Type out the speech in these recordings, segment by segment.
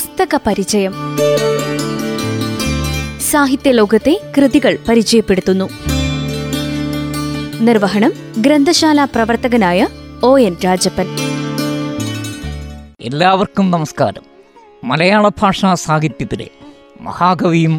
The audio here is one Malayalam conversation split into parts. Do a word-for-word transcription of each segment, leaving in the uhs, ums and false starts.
പുസ്തക പരിചയം സാഹിത്യ ലോകത്തെ കൃതികൾ പരിചയപ്പെടുത്തുന്നു. നിർവഹണം ഗ്രന്ഥശാല പ്രവർത്തകനായ ഒ എൻ രാജപ്പൻ. എല്ലാവർക്കും നമസ്കാരം. മലയാള ഭാഷാ സാഹിത്യത്തിലെ മഹാകവിയും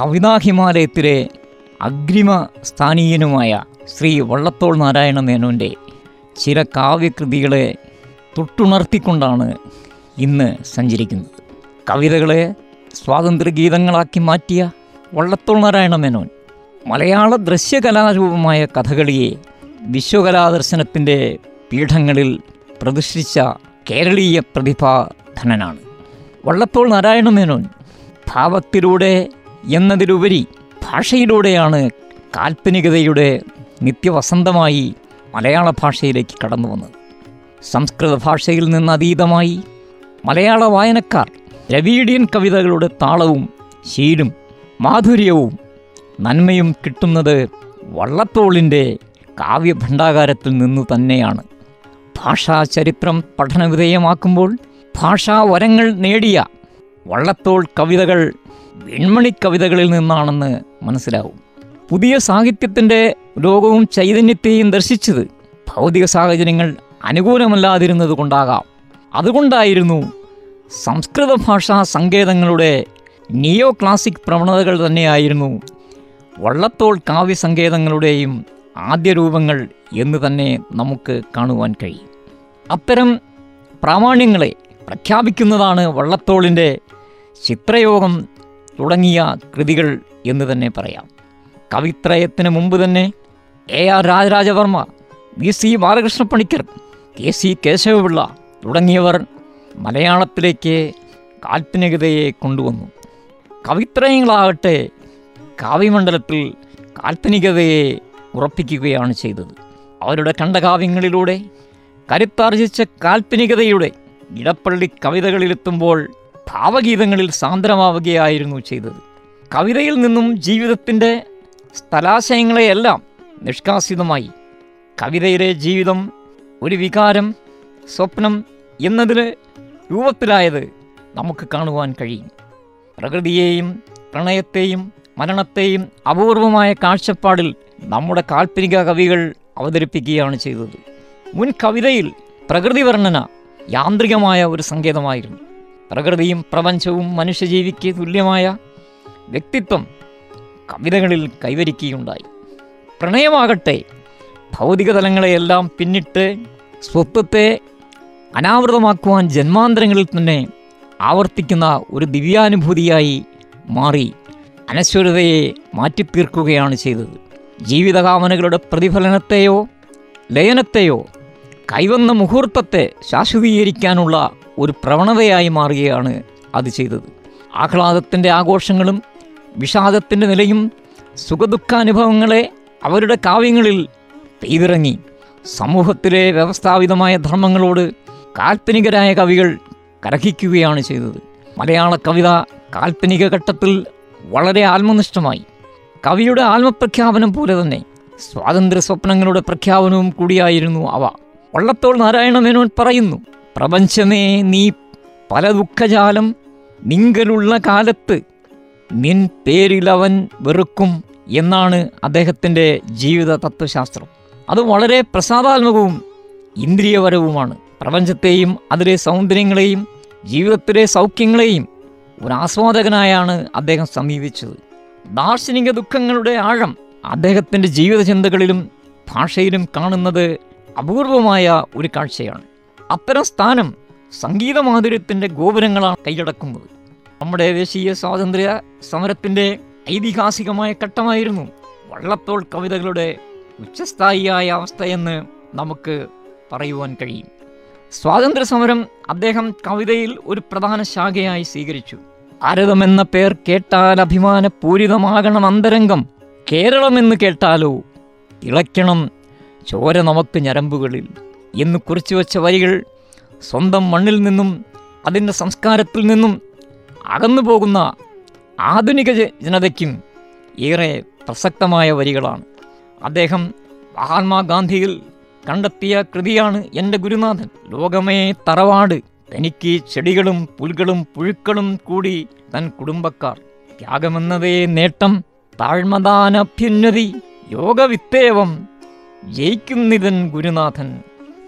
കവിതാ ഹിമാലയത്തിലെ അഗ്രിമ സ്ഥാനീയനുമായ ശ്രീ വള്ളത്തോൾ നാരായണമേനോൻ്റെ ചില കാവ്യകൃതികളെ തൊട്ടുണർത്തിക്കൊണ്ടാണ് ഇന്ന് സഞ്ചരിക്കുന്നത്. കവിതകളെ സ്വാതന്ത്ര്യഗീതങ്ങളാക്കി മാറ്റിയ വള്ളത്തോൾ നാരായണമേനോൻ മലയാള ദൃശ്യകലാരൂപമായ കഥകളിയെ വിശ്വകലാദർശനത്തിൻ്റെ പീഠങ്ങളിൽ പ്രതിഷ്ഠിച്ച കേരളീയ പ്രതിഭാധനനാണ്. വള്ളത്തോൾ നാരായണമേനോൻ ഭാവത്തിലൂടെ എന്നതിലുപരി ഭാഷയിലൂടെയാണ് കാൽപ്പനികതയുടെ നിത്യവസന്തമായി മലയാള ഭാഷയിലേക്ക് കടന്നു വന്നത്. സംസ്കൃത ഭാഷയിൽ നിന്ന് അതീതമായി മലയാള വായനക്കാർ ദ്രവീഡിയൻ കവിതകളുടെ താളവും ശീലും മാധുര്യവും നന്മയും കിട്ടുന്നത് വള്ളത്തോളിൻ്റെ കാവ്യഭണ്ഡാകാരത്തിൽ നിന്നു തന്നെയാണ്. ഭാഷാ ചരിത്രം പഠനവിധേയമാക്കുമ്പോൾ ഭാഷാവരങ്ങൾ നേടിയ വള്ളത്തോൾ കവിതകൾ വെണ്മണി കവിതകളിൽ നിന്നാണെന്ന് മനസ്സിലാവും. പുതിയ സാഹിത്യത്തിൻ്റെ ലോകവും ചൈതന്യത്തെയും ദർശിച്ചത് ഭൗതിക സാഹചര്യങ്ങൾ അനുകൂലമല്ലാതിരുന്നത് കൊണ്ടാകാം. അതുകൊണ്ടായിരുന്നു സംസ്കൃത ഭാഷാ സങ്കേതങ്ങളുടെ നിയോ ക്ലാസിക് പ്രവണതകൾ തന്നെയായിരുന്നു വള്ളത്തോൾ കാവ്യസങ്കേതങ്ങളുടെയും ആദ്യ രൂപങ്ങൾ എന്ന് തന്നെ നമുക്ക് കാണുവാൻ കഴിയും. അത്തരം പ്രാമാണ്യങ്ങളെ പ്രഖ്യാപിക്കുന്നതാണ് വള്ളത്തോളിൻ്റെ ചിത്രയോഗം തുടങ്ങിയ കൃതികൾ എന്ന് തന്നെ പറയാം. കവിത്രയത്തിന് മുമ്പ് തന്നെ A R Raja Raja Varma, V C Balakrishna Panicker, K C Kesava Pillai തുടങ്ങിയവർ മലയാളത്തിലേക്ക് കാൽപ്പനികതയെ കൊണ്ടുവന്നു. കവിത്രയങ്ങളാകട്ടെ കാവ്യമണ്ഡലത്തിൽ കാൽപ്പനികതയെ ഉറപ്പിക്കുകയാണ് ചെയ്തത്. അവരുടെ കണ്ടകാവ്യങ്ങളിലൂടെ കരുത്താർജിച്ച കാൽപ്പനികതയുടെ ഇടപ്പള്ളി കവിതകളിലെത്തുമ്പോൾ ഭാവഗീതങ്ങളിൽ സാന്ദ്രമാവുകയായിരുന്നു ചെയ്തത്. കവിതയിൽ നിന്നും ജീവിതത്തിൻ്റെ സ്ഥലാശയങ്ങളെയെല്ലാം നിഷ്കാസിതമായി കവിതയിലെ ജീവിതം ഒരു വികാരം, സ്വപ്നം എന്നതിൽ രൂപത്തിലായത് നമുക്ക് കാണുവാൻ കഴിയും. പ്രകൃതിയെയും പ്രണയത്തെയും മരണത്തെയും അപൂർവമായ കാഴ്ചപ്പാടിൽ നമ്മുടെ കാൽപ്പനിക കവികൾ അവതരിപ്പിക്കുകയാണ് ചെയ്തത്. മുൻ കവിതയിൽ പ്രകൃതി വർണ്ണന യാന്ത്രികമായ ഒരു സങ്കേതമായിരുന്നു. പ്രകൃതിയും പ്രപഞ്ചവും മനുഷ്യജീവിക്ക് തുല്യമായ വ്യക്തിത്വം കവിതകളിൽ കൈവരിക്കുകയുണ്ടായി. പ്രണയമാകട്ടെ ഭൗതിക തലങ്ങളെയെല്ലാം പിന്നിട്ട് സ്വത്വത്തെ അനാവൃതമാക്കുവാൻ ജന്മാന്തരങ്ങളിൽ തന്നെ ആവർത്തിക്കുന്ന ഒരു ദിവ്യാനുഭൂതിയായി മാറി അനശ്വരതയെ മാറ്റിത്തീർക്കുകയാണ് ചെയ്തത്. ജീവിതകാമനകളുടെ പ്രതിഫലനത്തെയോ ലയനത്തെയോ കൈവന്ന മുഹൂർത്തത്തെ ശാശ്വതീകരിക്കാനുള്ള ഒരു പ്രവണതയായി മാറുകയാണ് അത് ചെയ്തത്. ആഹ്ലാദത്തിൻ്റെ ആഘോഷങ്ങളും വിഷാദത്തിൻ്റെ നിലയും സുഖദുഃഖാനുഭവങ്ങളെ അവരുടെ കാവ്യങ്ങളിൽ പെയ്തിറങ്ങി. സമൂഹത്തിലെ വ്യവസ്ഥാപിതമായ ധർമ്മങ്ങളോട് കാൽപ്പനികരായ കവികൾ കരഹിക്കുകയാണ് ചെയ്തത്. മലയാള കവിത കാൽപ്പനിക ഘട്ടത്തിൽ വളരെ ആത്മനിഷ്ഠമായി. കവിയുടെ ആത്മപ്രഖ്യാപനം പോലെ തന്നെ സ്വാതന്ത്ര്യ സ്വപ്നങ്ങളുടെ പ്രഖ്യാപനവും കൂടിയായിരുന്നു അവ. വള്ളത്തോൾ നാരായണമേനോൻ പറയുന്നു: പ്രപഞ്ചമേ നീ പല ദുഃഖജാലം നിങ്കലുള്ള കാലത്ത് നിൻ പേരിലവൻ വെറുക്കും എന്നാണ് അദ്ദേഹത്തിൻ്റെ ജീവിത തത്വശാസ്ത്രം. അത് വളരെ പ്രസാദാത്മകവും ഇന്ദ്രിയപരവുമാണ്. പ്രപഞ്ചത്തെയും അതിലെ സൗന്ദര്യങ്ങളെയും ജീവിതത്തിലെ സൗഖ്യങ്ങളെയും ഒരു ആസ്വാദകനായാണ് അദ്ദേഹം സമീപിച്ചത്. ദാർശനിക ദുഃഖങ്ങളുടെ ആഴം അദ്ദേഹത്തിൻ്റെ ജീവിതചിന്തകളിലും ഭാഷയിലും കാണുന്നത് അപൂർവമായ ഒരു കാഴ്ചയാണ്. അത്തരം സ്ഥാനം സംഗീതമാധുര്യത്തിൻ്റെ ഗോപുരങ്ങളാണ് കൈയടക്കുന്നത്. നമ്മുടെ ദേശീയ സ്വാതന്ത്ര്യ സമരത്തിൻ്റെ ഐതിഹാസികമായ ഘട്ടമായിരുന്നു വള്ളത്തോൾ കവിതകളുടെ ഉച്ചസ്ഥായിയായ അവസ്ഥയെന്ന് നമുക്ക് പറയുവാൻ കഴിയും. സ്വാതന്ത്ര്യ സമരം അദ്ദേഹം കവിതയിൽ ഒരു പ്രധാന ശാഖയായി സ്വീകരിച്ചു. ഭാരതമെന്ന പേർ കേട്ടാൽ അഭിമാന പൂരിതമാകണം അന്തരംഗം, കേരളമെന്ന് കേട്ടാലോ തിളയ്ക്കണം ചോര നമുക്ക് ഞരമ്പുകളിൽ എന്ന് കുറിച്ചു വച്ച വരികൾ സ്വന്തം മണ്ണിൽ നിന്നും അതിൻ്റെ സംസ്കാരത്തിൽ നിന്നും അകന്നു പോകുന്ന ആധുനിക ജനതയ്ക്കും ഏറെ പ്രസക്തമായ വരികളാണ്. അദ്ദേഹം മഹാത്മാഗാന്ധിയിൽ കണ്ടെത്തിയ കൃതിയാണ് എൻ്റെ ഗുരുനാഥൻ. ലോകമേ തറവാട് തനിക്ക് ചെടികളും പുൽകളും പുഴുക്കളും കൂടി തൻ കുടുംബക്കാർ. ത്യാഗമെന്നതേ നേട്ടം, താഴ്മദാനഭ്യുന്നതി, യോഗവിത്തേവം, ജയിക്കുന്നിതൻ ഗുരുനാഥൻ.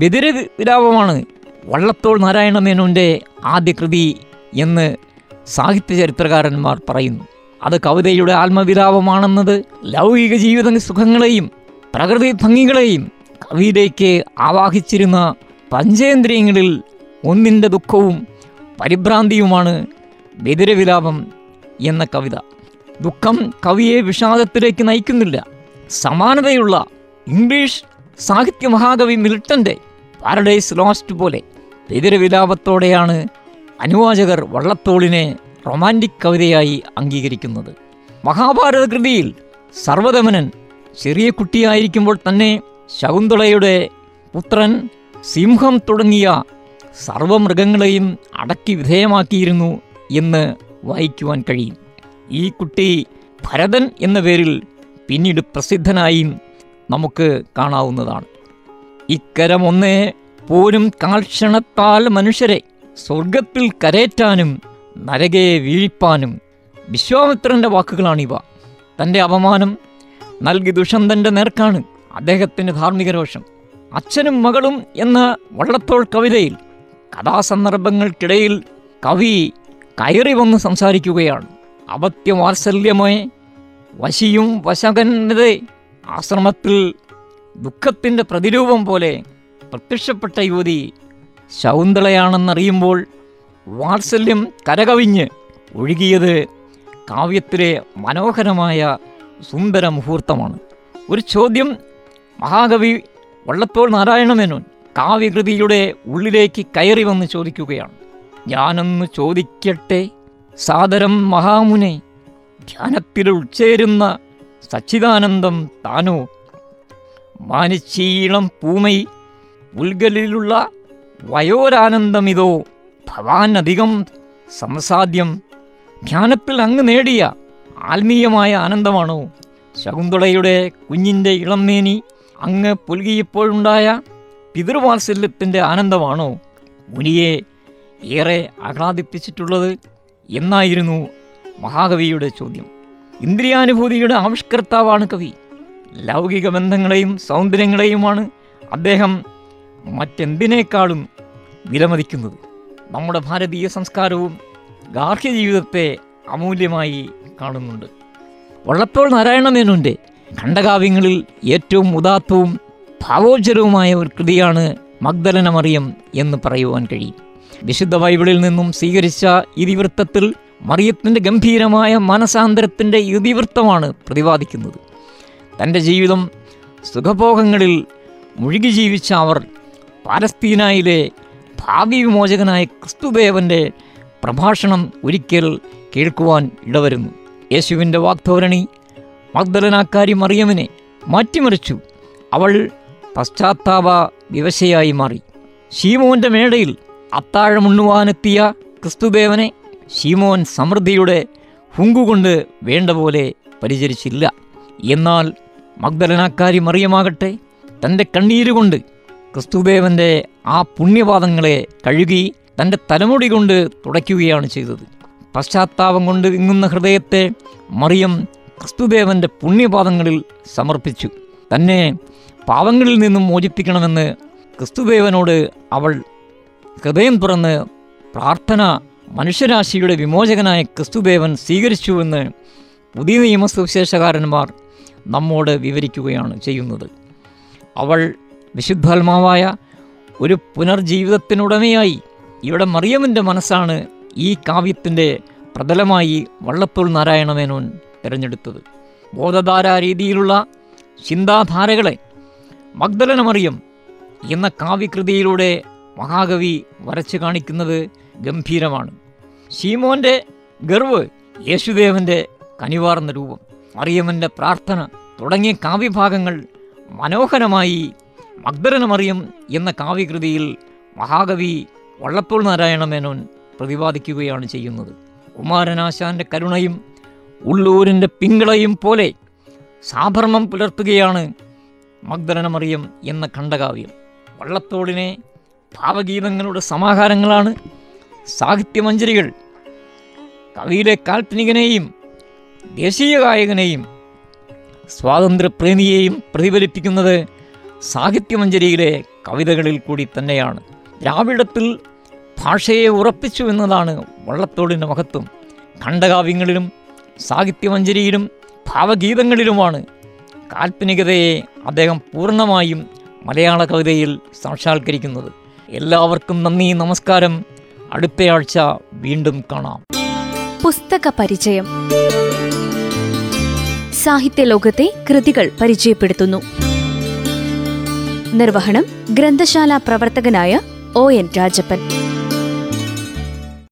ബദിര വിലാപമാണ് വള്ളത്തോൾ നാരായണമേനോൻ്റെ ആദ്യ കൃതി എന്ന് സാഹിത്യ ചരിത്രകാരന്മാർ പറയുന്നു. അത് കവിതയുടെ ആത്മവിലാപമാണെന്നത് ലൗകിക ജീവിത സുഖങ്ങളെയും പ്രകൃതി ഭംഗികളെയും കവിയിലേക്ക് ആവാഹിച്ചിരുന്ന പഞ്ചേന്ദ്രിയങ്ങളിൽ ഒന്നിൻ്റെ ദുഃഖവും പരിഭ്രാന്തിയുമാണ് ബദിരവിലാപം എന്ന കവിത. ദുഃഖം കവിയെ വിഷാദത്തിലേക്ക് നയിക്കുന്നില്ല. സമാനതയുള്ള ഇംഗ്ലീഷ് സാഹിത്യ മഹാകവി മിൽട്ടൻ്റെ പാരഡൈസ് ലോസ്റ്റ് പോലെ ബദിരവിലാപത്തോടെയാണ് അനുവാചകർ വള്ളത്തോളിനെ റൊമാൻറ്റിക് കവിതയായി അംഗീകരിക്കുന്നത്. മഹാഭാരത കൃതിയിൽ സർവദമനൻ ചെറിയ കുട്ടിയായിരിക്കുമ്പോൾ തന്നെ ശകുന്തളയുടെ പുത്രൻ സിംഹം തുടങ്ങിയ സർവമൃഗങ്ങളെയും അടക്കി വിധേയമാക്കിയിരുന്നു എന്ന് വായിക്കുവാൻ കഴിയും. ഈ കുട്ടി ഭരതൻ എന്ന പേരിൽ പിന്നീട് പ്രസിദ്ധനായും നമുക്ക് കാണാവുന്നതാണ്. ഇക്കരമൊന്നേ പോരും കാൽക്ഷണത്താൽ മനുഷ്യരെ സ്വർഗത്തിൽ കരേറ്റാനും നരകെ വീഴിപ്പാനും. വിശ്വാമിത്രൻ്റെ വാക്കുകളാണിവ. തൻ്റെ അപമാനം നൽകി ദുഷ്യന്തൻ്റെ നേർക്കാണ് അദ്ദേഹത്തിൻ്റെ ധാർമ്മിക രോഷം. അച്ഛനും മകളും എന്ന വള്ളത്തോൾ കവിതയിൽ കഥാസന്ദർഭങ്ങൾക്കിടയിൽ കവി കയറി വന്ന് സംസാരിക്കുകയാണ്. അപത്യവാത്സല്യമേ വശിയും വശകന്റെ ആശ്രമത്തിൽ ദുഃഖത്തിൻ്റെ പ്രതിരൂപം പോലെ പ്രത്യക്ഷപ്പെട്ട യുവതി ശകുന്തളയാണെന്നറിയുമ്പോൾ വാത്സല്യം കരകവിഞ്ഞ് ഒഴുകിയത് കാവ്യത്തിലെ മനോഹരമായ സുന്ദര മുഹൂർത്തമാണ്. ഒരു ചോദ്യം മഹാകവി വള്ളത്തോൾ നാരായണമേനോൻ കാവ്യകൃതിയുടെ ഉള്ളിലേക്ക് കയറി വന്ന് ചോദിക്കുകയാണ്. ഞാനൊന്ന് ചോദിക്കട്ടെ സാദരം മഹാമുനെ, ധ്യാനത്തിൽ ഉൾച്ചേരുന്ന സച്ചിദാനന്ദം താനോ? മാനിച്ചീളം പൂമൈ ഉൽഗലിലുള്ള വയോരാനന്ദമിതോ ഭവാൻ അധികം സംസാദ്യം. ധ്യാനത്തിൽ അങ്ങ് നേടിയ ആത്മീയമായ ആനന്ദമാണോ ശകുന്തളയുടെ കുഞ്ഞിൻ്റെ ഇളംമേനി അങ്ങ് പുൽകിയപ്പോഴുണ്ടായ പിതൃവാത്സല്യത്തിൻ്റെ ആനന്ദമാണോ മുനിയെ ഏറെ ആഹ്ലാദിപ്പിച്ചിട്ടുള്ളത് എന്നായിരുന്നു മഹാകവിയുടെ ചോദ്യം. ഇന്ദ്രിയാനുഭൂതിയുടെ ആവിഷ്കർത്താവാണ് കവി. ലൗകിക ബന്ധങ്ങളെയും സൗന്ദര്യങ്ങളെയുമാണ് അദ്ദേഹം മറ്റെന്തിനേക്കാളും വിലമതിക്കുന്നത്. നമ്മുടെ ഭാരതീയ സംസ്കാരവും ഗാർഹ്യ ജീവിതത്തെ അമൂല്യമായി കാണുന്നുണ്ട്. വള്ളത്തോൾ നാരായണമേനോൻ്റെ ഖണ്ഡകാവ്യങ്ങളിൽ ഏറ്റവും ഉദാത്തവും ഭാവോജ്വലവുമായ ഒരു കൃതിയാണ് മഗ്ദലന മറിയം എന്ന് പറയുവാൻ കഴിയും. വിശുദ്ധ ബൈബിളിൽ നിന്നും സ്വീകരിച്ച ഇതിവൃത്തത്തിൽ മറിയത്തിൻ്റെ ഗംഭീരമായ മാനസാന്തരത്തിൻ്റെ ഇതിവൃത്തമാണ് പ്രതിപാദിക്കുന്നത്. തൻ്റെ ജീവിതം സുഖഭോഗങ്ങളിൽ മുഴുകി ജീവിച്ച അവർ പാലസ്തീനയിലെ ഭാവി വിമോചകനായ ക്രിസ്തുദേവൻ്റെ പ്രഭാഷണം ഒരിക്കൽ കേൾക്കുവാൻ ഇടവരുന്നു. യേശുവിൻ്റെ വാഗ്ധോരണി മഗ്ദലനാക്കാരി മറിയമിനെ മാറ്റിമറിച്ചു. അവൾ പശ്ചാത്താപ വിവശയായി മാറി. ശീമോൻ്റെ മേടയിൽ അത്താഴമുണ്ണുവാനെത്തിയ ക്രിസ്തുദേവനെ ശീമോൻ സമൃദ്ധിയുടെ ഹുങ്കുകൊണ്ട് വേണ്ട പോലെ പരിചരിച്ചില്ല. എന്നാൽ മഗ്ദലനാക്കാരി മറിയമാകട്ടെ തൻ്റെ കണ്ണീരുകൊണ്ട് ക്രിസ്തുദേവൻ്റെ ആ പുണ്യപാദങ്ങളെ കഴുകി തൻ്റെ തലമുടി കൊണ്ട് തുടയ്ക്കുകയാണ് ചെയ്തത്. പശ്ചാത്താപം കൊണ്ട് വിങ്ങുന്ന ഹൃദയത്തെ മറിയം ക്രിസ്തുദേവൻ്റെ പുണ്യപാദങ്ങളിൽ സമർപ്പിച്ചു. തന്നെ പാപങ്ങളിൽ നിന്നും മോചിപ്പിക്കണമെന്ന് ക്രിസ്തുദേവനോട് അവൾ ഹൃദയം തുറന്ന് പ്രാർത്ഥന മനുഷ്യരാശിയുടെ വിമോചകനായ ക്രിസ്തുദേവൻ സ്വീകരിച്ചുവെന്ന് പുതിയ നിയമസുവിശേഷകാരന്മാർ നമ്മോട് വിവരിക്കുകയാണ് ചെയ്യുന്നത്. അവൾ വിശുദ്ധാത്മാവായ ഒരു പുനർജീവിതത്തിനുടമയായി. ഇവിടെ മറിയമിൻ്റെ മനസ്സാണ് ഈ കാവ്യത്തിൻ്റെ പ്രതലമായി വള്ളത്തോൾ നാരായണമേനോൻ തിരഞ്ഞെടുത്തത്. ബോധധാരാ രീതിയിലുള്ള ചിന്താധാരകളെ മഗ്ദലന മറിയം എന്ന കാവ്യകൃതിയിലൂടെ മഹാകവി വരച്ചു കാണിക്കുന്നത് ഗംഭീരമാണ്. ശീമോൻ്റെ ഗർവ് യേശുദേവൻ്റെ കനിവാർന്ന രൂപം, മറിയമ്മൻ്റെ പ്രാർത്ഥന തുടങ്ങിയ കാവ്യഭാഗങ്ങൾ മനോഹരമായി മഗ്ദലന മറിയം എന്ന കാവ്യകൃതിയിൽ മഹാകവി വള്ളത്തോൾ നാരായണമേനോൻ പ്രതിപാദിക്കുകയാണ് ചെയ്യുന്നത്. കുമാരനാശാൻ്റെ കരുണയും ഉള്ളൂരിൻ്റെ പിങ്കളയും പോലെ സാധർമ്മം പുലർത്തുകയാണ് മഗ്ദലന മറിയം എന്ന ഖണ്ഡകാവ്യം. വള്ളത്തോളിനെ ഭാവഗീതങ്ങളുടെ സമാഹാരങ്ങളാണ് സാഹിത്യമഞ്ജരികൾ. കവിയിലെ കാൽപ്പനികനെയും ദേശീയ ഗായകനെയും സ്വാതന്ത്ര്യപ്രേമിയെയും പ്രതിഫലിപ്പിക്കുന്നത് സാഹിത്യമഞ്ജരിയിലെ കവിതകളിൽ കൂടി തന്നെയാണ്. ദ്രാവിഡത്തിൽ ഭാഷയെ ഉറപ്പിച്ചു എന്നതാണ് വള്ളത്തോളിൻ്റെ മഹത്വം. ഖണ്ഡകാവ്യങ്ങളിലും സാഹിത്യമഞ്ജരിയിലും ഭാവഗീതങ്ങളിലുമാണ് കാൽപ്പനികതയെ അദ്ദേഹം പൂർണ്ണമായും മലയാള കവിതയിൽ സാക്ഷാത്കരിക്കുന്നത്. എല്ലാവർക്കും നന്ദി, നമസ്കാരം. അടുത്തയാഴ്ച വീണ്ടും കാണാം. പുസ്തക പരിചയം സാഹിത്യലോകത്തെ കൃതികൾ പരിചയപ്പെടുത്തുന്നു. നിർവഹണം ഗ്രന്ഥശാല പ്രവർത്തകനായ ഒ എൻ രാജപ്പൻ.